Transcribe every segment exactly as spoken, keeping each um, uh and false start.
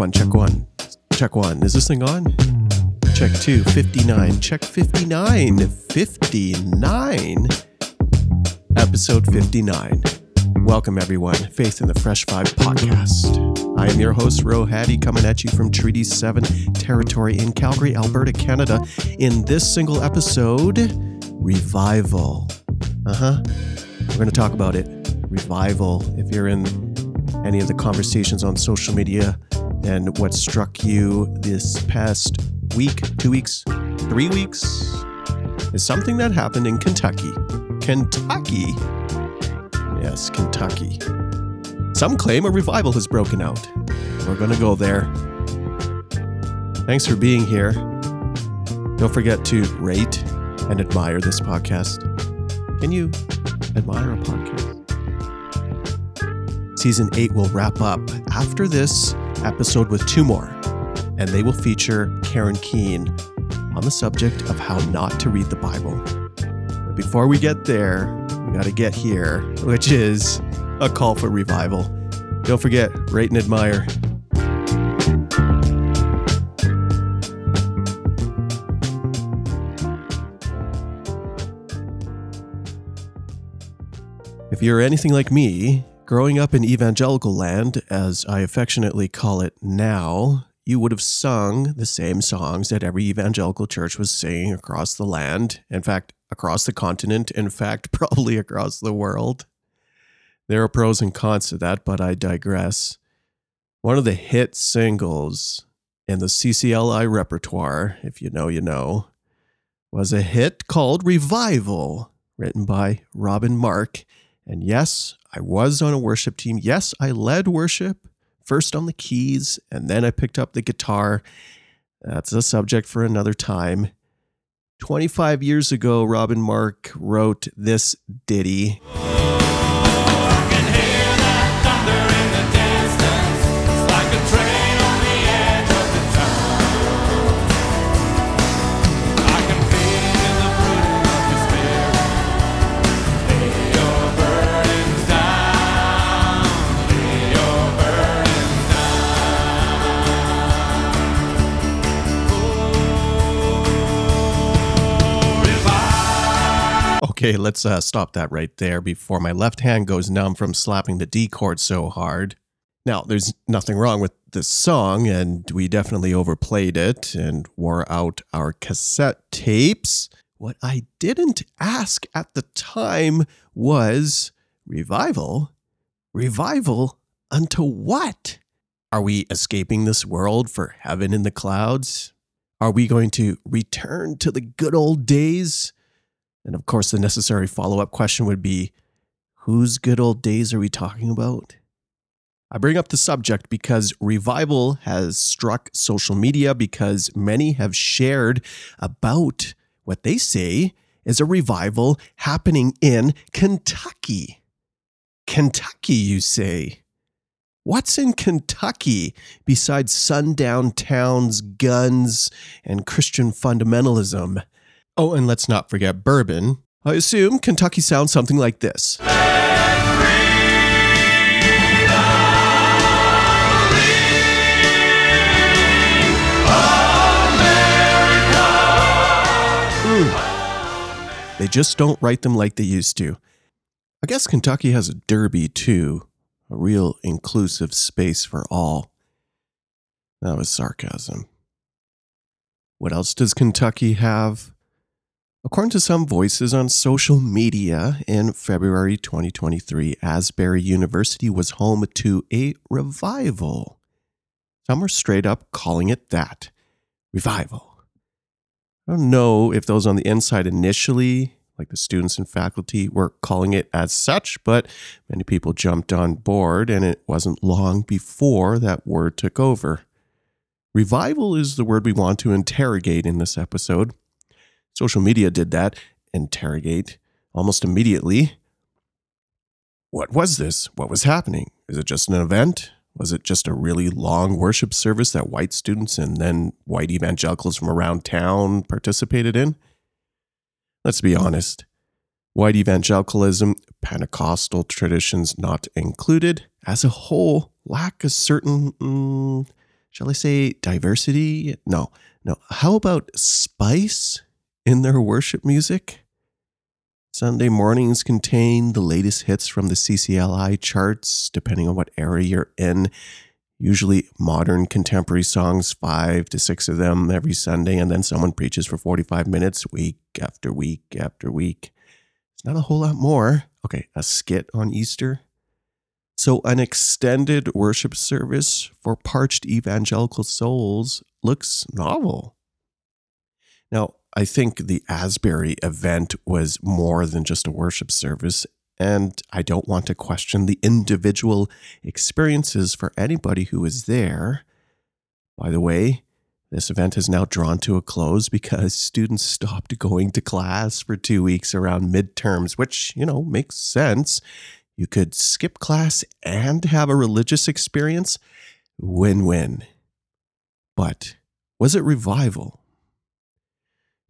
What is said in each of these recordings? one, check one, check one. Is this thing on? Check two, fifty-nine, check fifty-nine, fifty-nine, episode fifty-nine. Welcome everyone, Faith in the Fresh Five podcast. I am your host, Ro Hattie, coming at you from Treaty seven territory in Calgary, Alberta, Canada. In this single episode, revival. Uh-huh. We're going to talk about it. Revival. If you're in any of the conversations on social media and what struck you this past week, two weeks, three weeks, is something that happened in Kentucky. Kentucky. Yes, Kentucky. Some claim a revival has broken out. We're going to go there. Thanks for being here. Don't forget to rate and admire this podcast. Can you admire a podcast? Season eight will wrap up after this episode with two more, and they will feature Karen Keen on the subject of how not to read the Bible. But before we get there, we got to get here, which is a call for revival. Don't forget, rate and admire. If you're anything like me, growing up in evangelical land, as I affectionately call it now, you would have sung the same songs that every evangelical church was singing across the land, in fact, across the continent, in fact, probably across the world. There are pros and cons to that, but I digress. One of the hit singles in the C C L I repertoire, if you know, you know, was a hit called Revival, written by Robin Mark. And yes, I was on a worship team. Yes, I led worship, first on the keys, and then I picked up the guitar. That's a subject for another time. twenty-five years ago, Robin Mark wrote this ditty. Oh, I can hear that thunder in the distance. It's like a train on the edge of the town. I can feel it in the brood of despair. Lay your burdens down. Lay your burdens down. Oh, okay, let's uh, stop that right there before my left hand goes numb from slapping the D chord so hard. Now, there's nothing wrong with this song, and we definitely overplayed it and wore out our cassette tapes. What I didn't ask at the time was, revival? Revival unto what? Are we escaping this world for heaven in the clouds? Are we going to return to the good old days? And of course, the necessary follow-up question would be, whose good old days are we talking about? I bring up the subject because revival has struck social media because many have shared about what they say is a revival happening in Kentucky. Kentucky, you say? What's in Kentucky besides sundown towns, guns, and Christian fundamentalism? Oh, and let's not forget bourbon. I assume Kentucky sounds something like this. They just don't write them like they used to. I guess Kentucky has a derby too, a real inclusive space for all. That was sarcasm. What else does Kentucky have? According to some voices on social media, in February twenty twenty-three, Asbury University was home to a revival. Some are straight up calling it that. Revival. I don't know if those on the inside initially, like the students and faculty, were calling it as such, but many people jumped on board, and it wasn't long before that word took over. Revival is the word we want to interrogate in this episode. Social media did that, interrogate, almost immediately. What was this? What was happening? Is it just an event? Was it just a really long worship service that white students and then white evangelicals from around town participated in? Let's be honest. White evangelicalism, Pentecostal traditions not included, as a whole, lack a certain mm, shall I say, diversity? No, no. How about spice in their worship music? Sunday mornings contain the latest hits from the C C L I charts, depending on what area you're in. Usually modern contemporary songs, five to six of them every Sunday, and then someone preaches for forty-five minutes week after week after week. It's not a whole lot more. Okay, a skit on Easter. So an extended worship service for parched evangelical souls looks novel. Now, I think the Asbury event was more than just a worship service, and I don't want to question the individual experiences for anybody who is there. By the way, this event has now drawn to a close because students stopped going to class for two weeks around midterms, which, you know, makes sense. You could skip class and have a religious experience. Win-win. But was it revival?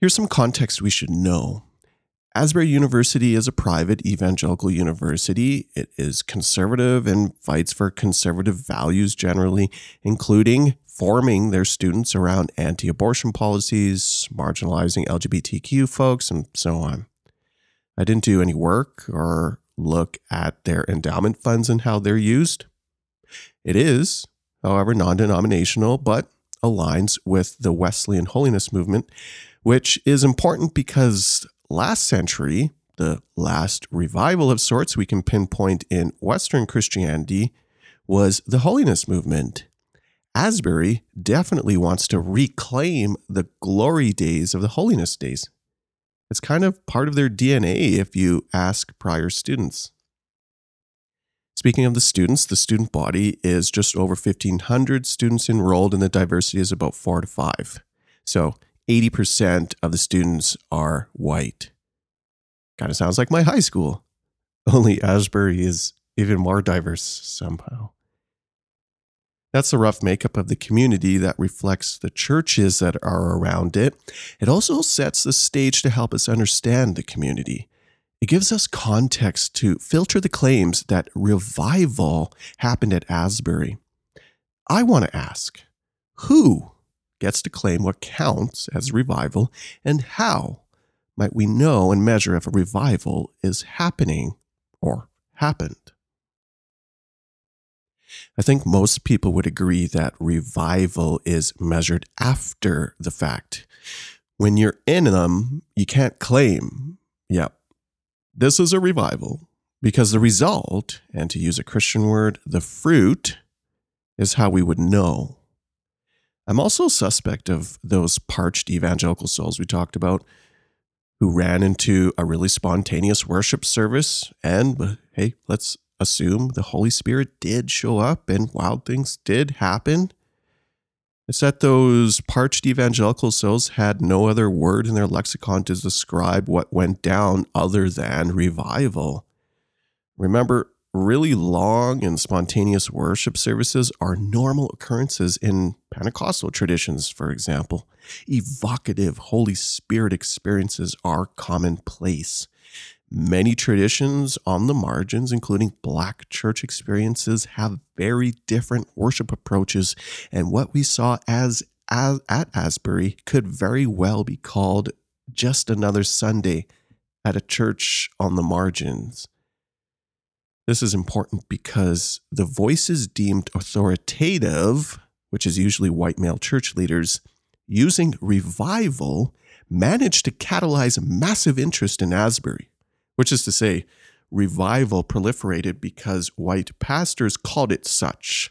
Here's some context we should know. Asbury University is a private evangelical university. It is conservative and fights for conservative values generally, including forming their students around anti-abortion policies, marginalizing L G B T Q folks, and so on. I didn't do any work or look at their endowment funds and how they're used. It is, however, non-denominational, but aligns with the Wesleyan Holiness Movement, which is important because last century, the last revival of sorts we can pinpoint in Western Christianity, was the Holiness Movement. Asbury definitely wants to reclaim the glory days of the Holiness days. It's kind of part of their D N A if you ask prior students. Speaking of the students, the student body is just over fifteen hundred students enrolled, and the diversity is about four to five. So eighty percent of the students are white. Kind of sounds like my high school, only Asbury is even more diverse somehow. That's the rough makeup of the community that reflects the churches that are around it. It also sets the stage to help us understand the community. It gives us context to filter the claims that revival happened at Asbury. I want to ask, who gets to claim what counts as revival, and how might we know and measure if a revival is happening or happened? I think most people would agree that revival is measured after the fact. When you're in them, you can't claim, yep, this is a revival, because the result, and to use a Christian word, the fruit, is how we would know. I'm also suspect of those parched evangelical souls we talked about who ran into a really spontaneous worship service and, hey, let's assume the Holy Spirit did show up and wild things did happen. It's that those parched evangelical souls had no other word in their lexicon to describe what went down other than revival. Remember, really long and spontaneous worship services are normal occurrences in Pentecostal traditions, for example. Evocative Holy Spirit experiences are commonplace. Many traditions on the margins, including Black church experiences, have very different worship approaches, and what we saw as, as at Asbury could very well be called just another Sunday at a church on the margins. This is important because the voices deemed authoritative, which is usually white male church leaders, using revival, managed to catalyze massive interest in Asbury, which is to say, revival proliferated because white pastors called it such,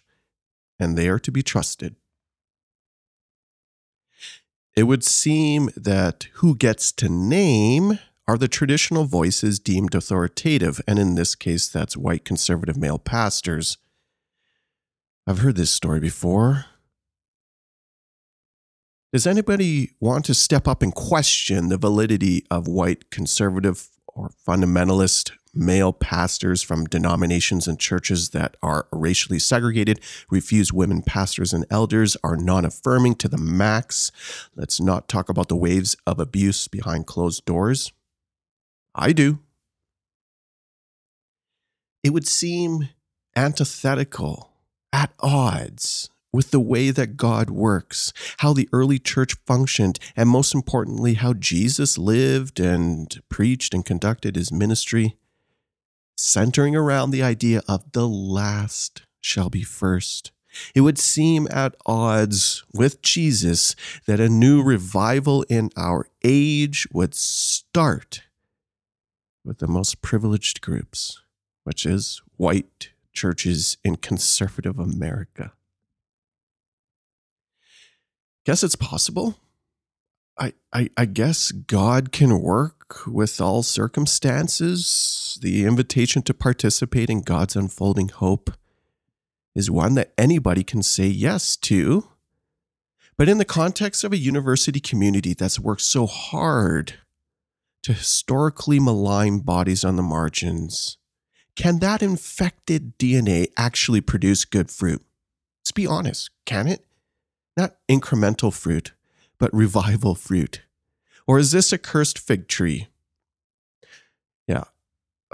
and they are to be trusted. It would seem that who gets to name are the traditional voices deemed authoritative, and in this case, that's white conservative male pastors. I've heard this story before. Does anybody want to step up and question the validity of white conservative or fundamentalist male pastors from denominations and churches that are racially segregated, refuse women pastors and elders, are non-affirming to the max? Let's not talk about the waves of abuse behind closed doors. I do. It would seem antithetical, at odds with the way that God works, how the early church functioned, and most importantly, how Jesus lived and preached and conducted his ministry, centering around the idea of the last shall be first. It would seem at odds with Jesus that a new revival in our age would start with the most privileged groups, which is white churches in conservative America. Guess it's possible. I, I, I guess God can work with all circumstances. The invitation to participate in God's unfolding hope is one that anybody can say yes to. But in the context of a university community that's worked so hard to historically malign bodies on the margins, can that infected D N A actually produce good fruit? Let's be honest, can it? Not incremental fruit, but revival fruit. Or is this a cursed fig tree? Yeah.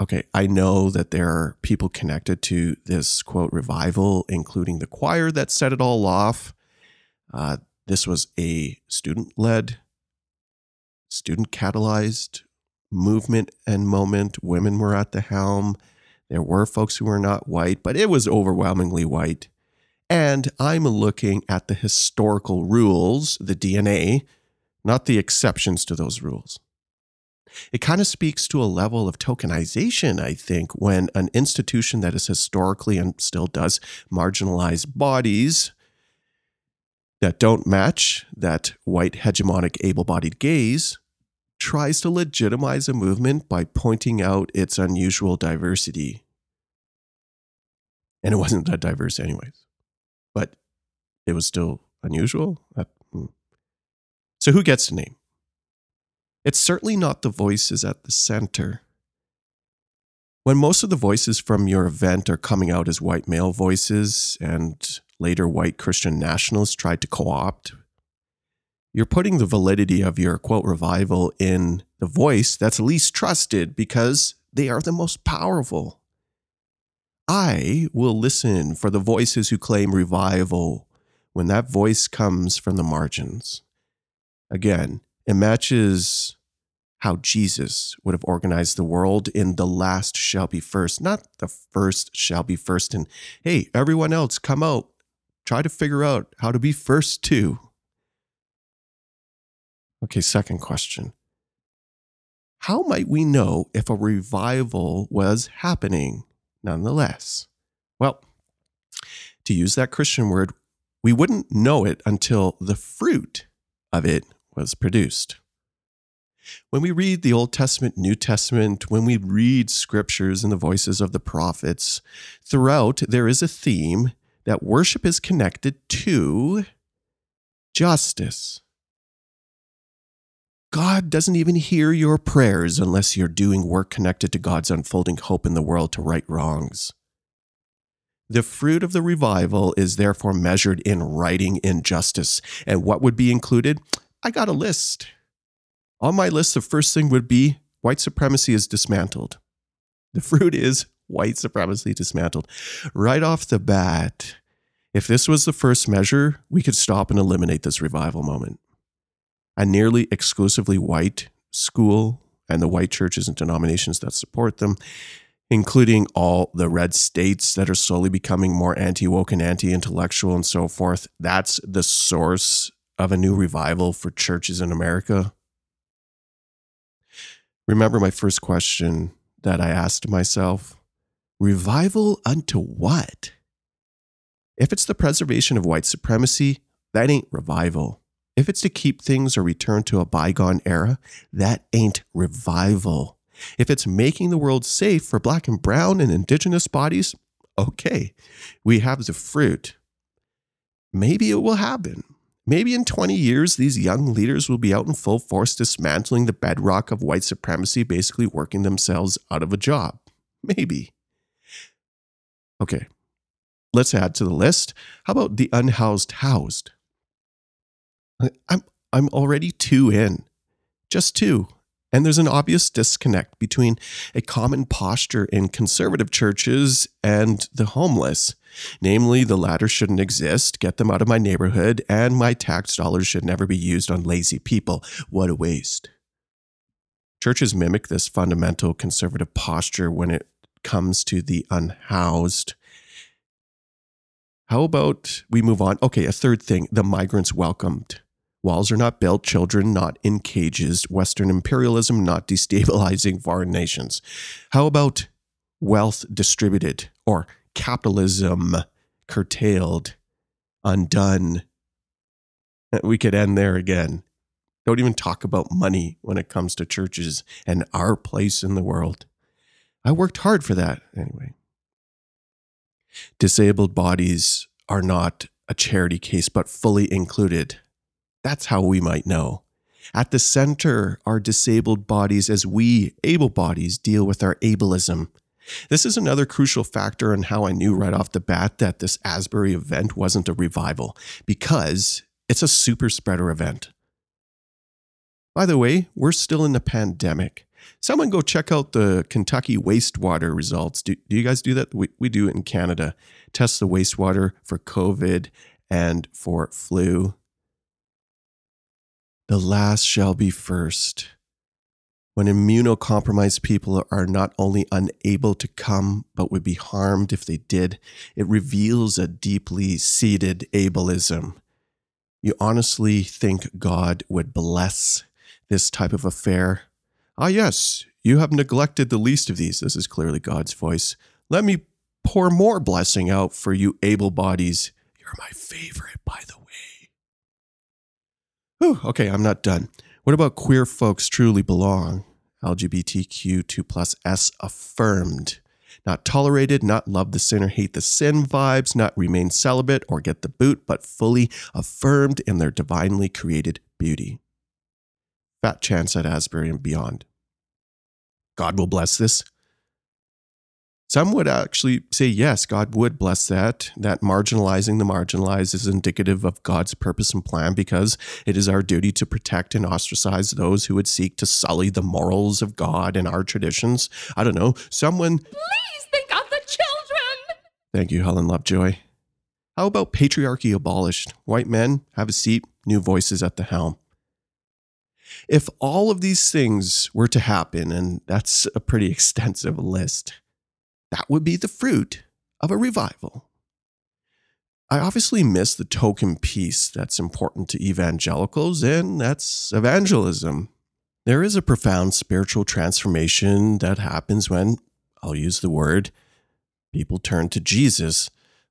Okay, I know that there are people connected to this, quote, revival, including the choir that set it all off. Uh, this was a student-led, student-catalyzed movement and moment. Women were at the helm. There were folks who were not white, but it was overwhelmingly white. And I'm looking at the historical rules, the D N A, not the exceptions to those rules. It kind of speaks to a level of tokenization, I think, when an institution that is historically and still does marginalize bodies that don't match that white hegemonic able-bodied gaze tries to legitimize a movement by pointing out its unusual diversity. And it wasn't that diverse anyways. But it was still unusual. So who gets to name? It's certainly not the voices at the center. When most of the voices from your event are coming out as white male voices and later white Christian nationalists tried to co-opt, you're putting the validity of your, quote, revival in the voice that's least trusted because they are the most powerful. I will listen for the voices who claim revival when that voice comes from the margins. Again, it matches how Jesus would have organized the world in the last shall be first, not the first shall be first. And hey, everyone else, come out. Try to figure out how to be first too. Okay, second question. How might we know if a revival was happening? Nonetheless, well, to use that Christian word, we wouldn't know it until the fruit of it was produced. When we read the Old Testament, New Testament, when we read scriptures and the voices of the prophets, throughout there is a theme that worship is connected to justice. God doesn't even hear your prayers unless you're doing work connected to God's unfolding hope in the world to right wrongs. The fruit of the revival is therefore measured in righting injustice. And what would be included? I got a list. On my list, the first thing would be white supremacy is dismantled. The fruit is white supremacy dismantled. Right off the bat, if this was the first measure, we could stop and eliminate this revival moment. A nearly exclusively white school and the white churches and denominations that support them, including all the red states that are slowly becoming more anti-woke and anti-intellectual and so forth. That's the source of a new revival for churches in America. Remember my first question that I asked myself, revival unto what? If it's the preservation of white supremacy, that ain't revival. If it's to keep things or return to a bygone era, that ain't revival. If it's making the world safe for black and brown and indigenous bodies, okay, we have the fruit. Maybe it will happen. Maybe in twenty years, these young leaders will be out in full force dismantling the bedrock of white supremacy, basically working themselves out of a job. Maybe. Okay, let's add to the list. How about the unhoused housed? I'm I'm already two in, just two, And there's an obvious disconnect between a common posture in conservative churches and the homeless. Namely, the latter shouldn't exist, get them out of my neighborhood, and my tax dollars should never be used on lazy people. What a waste. Churches mimic this fundamental conservative posture when it comes to the unhoused. How about we move on? Okay, a third thing, the migrants welcomed. Walls are not built, children not in cages, Western imperialism not destabilizing foreign nations. How about wealth distributed or capitalism curtailed, undone? We could end there again. Don't even talk about money when it comes to churches and our place in the world. I worked hard for that anyway. Disabled bodies are not a charity case, but fully included. That's how we might know. At the center are disabled bodies as we, able bodies, deal with our ableism. This is another crucial factor in how I knew right off the bat that this Asbury event wasn't a revival, because it's a super spreader event. By the way, we're still in the pandemic. Someone go check out the Kentucky wastewater results. Do, do you guys do that? We, we do it in Canada. Test the wastewater for COVID and for flu. The last shall be first. When immunocompromised people are not only unable to come, but would be harmed if they did, it reveals a deeply seated ableism. You honestly think God would bless this type of affair? Ah, yes, you have neglected the least of these. This is clearly God's voice. Let me pour more blessing out for you able bodies. You're my favorite, by the way. Whew, okay, I'm not done. What about queer folks truly belong? L G B T Q two plus S affirmed. Not tolerated, not love the sin or hate the sin vibes, not remain celibate or get the boot, but fully affirmed in their divinely created beauty. Fat chance at Asbury and beyond. God will bless this. Some would actually say, yes, God would bless that, that marginalizing the marginalized is indicative of God's purpose and plan, because it is our duty to protect and ostracize those who would seek to sully the morals of God and our traditions. I don't know, someone... Please think of the children! Thank you, Helen Lovejoy. How about patriarchy abolished? White men, have a seat, new voices at the helm. If all of these things were to happen, and that's a pretty extensive list... that would be the fruit of a revival. I obviously miss the token piece that's important to evangelicals, and that's evangelism. There is a profound spiritual transformation that happens when, I'll use the word, people turn to Jesus,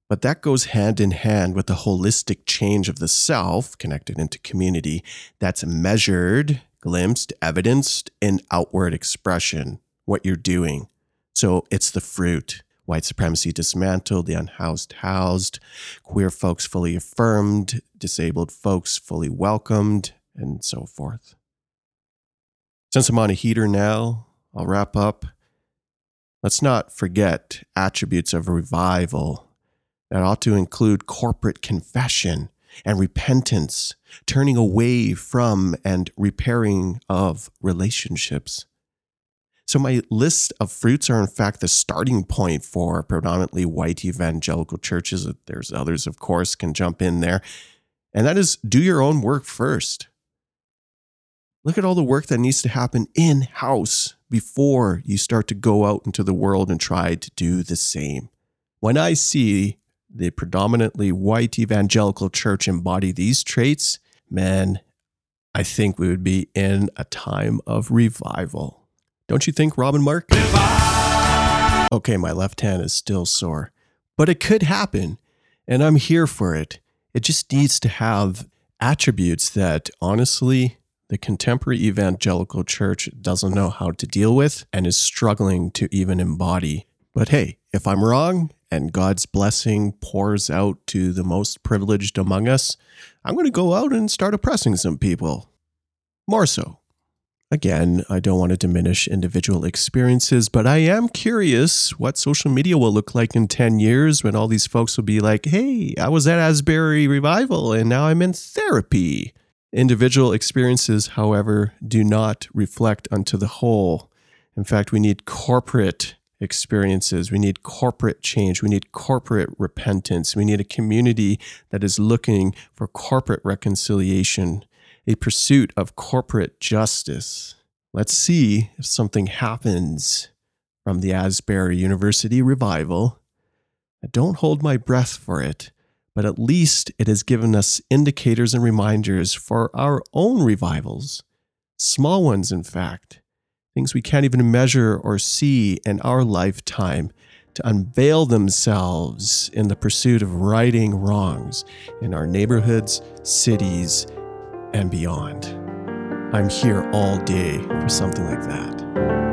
but that goes hand in hand with the holistic change of the self, connected into community, that's measured, glimpsed, evidenced in outward expression, what you're doing. So it's the fruit. White supremacy dismantled, the unhoused housed, queer folks fully affirmed, disabled folks fully welcomed, and so forth. Since I'm on a heater now, I'll wrap up. Let's not forget attributes of revival that ought to include corporate confession and repentance, turning away from and repairing of relationships. So my list of fruits are in fact the starting point for predominantly white evangelical churches. There's others, of course, can jump in there. And that is do your own work first. Look at all the work that needs to happen in-house before you start to go out into the world and try to do the same. When I see the predominantly white evangelical church embody these traits, man, I think we would be in a time of revival. Don't you think, Robin Mark? Okay, my left hand is still sore, but it could happen, and I'm here for it. It just needs to have attributes that, honestly, the contemporary evangelical church doesn't know how to deal with and is struggling to even embody. But hey, if I'm wrong and God's blessing pours out to the most privileged among us, I'm going to go out and start oppressing some people. More so. Again, I don't want to diminish individual experiences, but I am curious what social media will look like in ten years when all these folks will be like, hey, I was at Asbury Revival and now I'm in therapy. Individual experiences, however, do not reflect unto the whole. In fact, we need corporate experiences. We need corporate change. We need corporate repentance. We need a community that is looking for corporate reconciliation, a pursuit of corporate justice. Let's see if something happens from the Asbury University revival. I don't hold my breath for it, but at least it has given us indicators and reminders for our own revivals, small ones, in fact, things we can't even measure or see in our lifetime, to unveil themselves in the pursuit of righting wrongs in our neighborhoods, cities, and beyond. I'm here all day for something like that.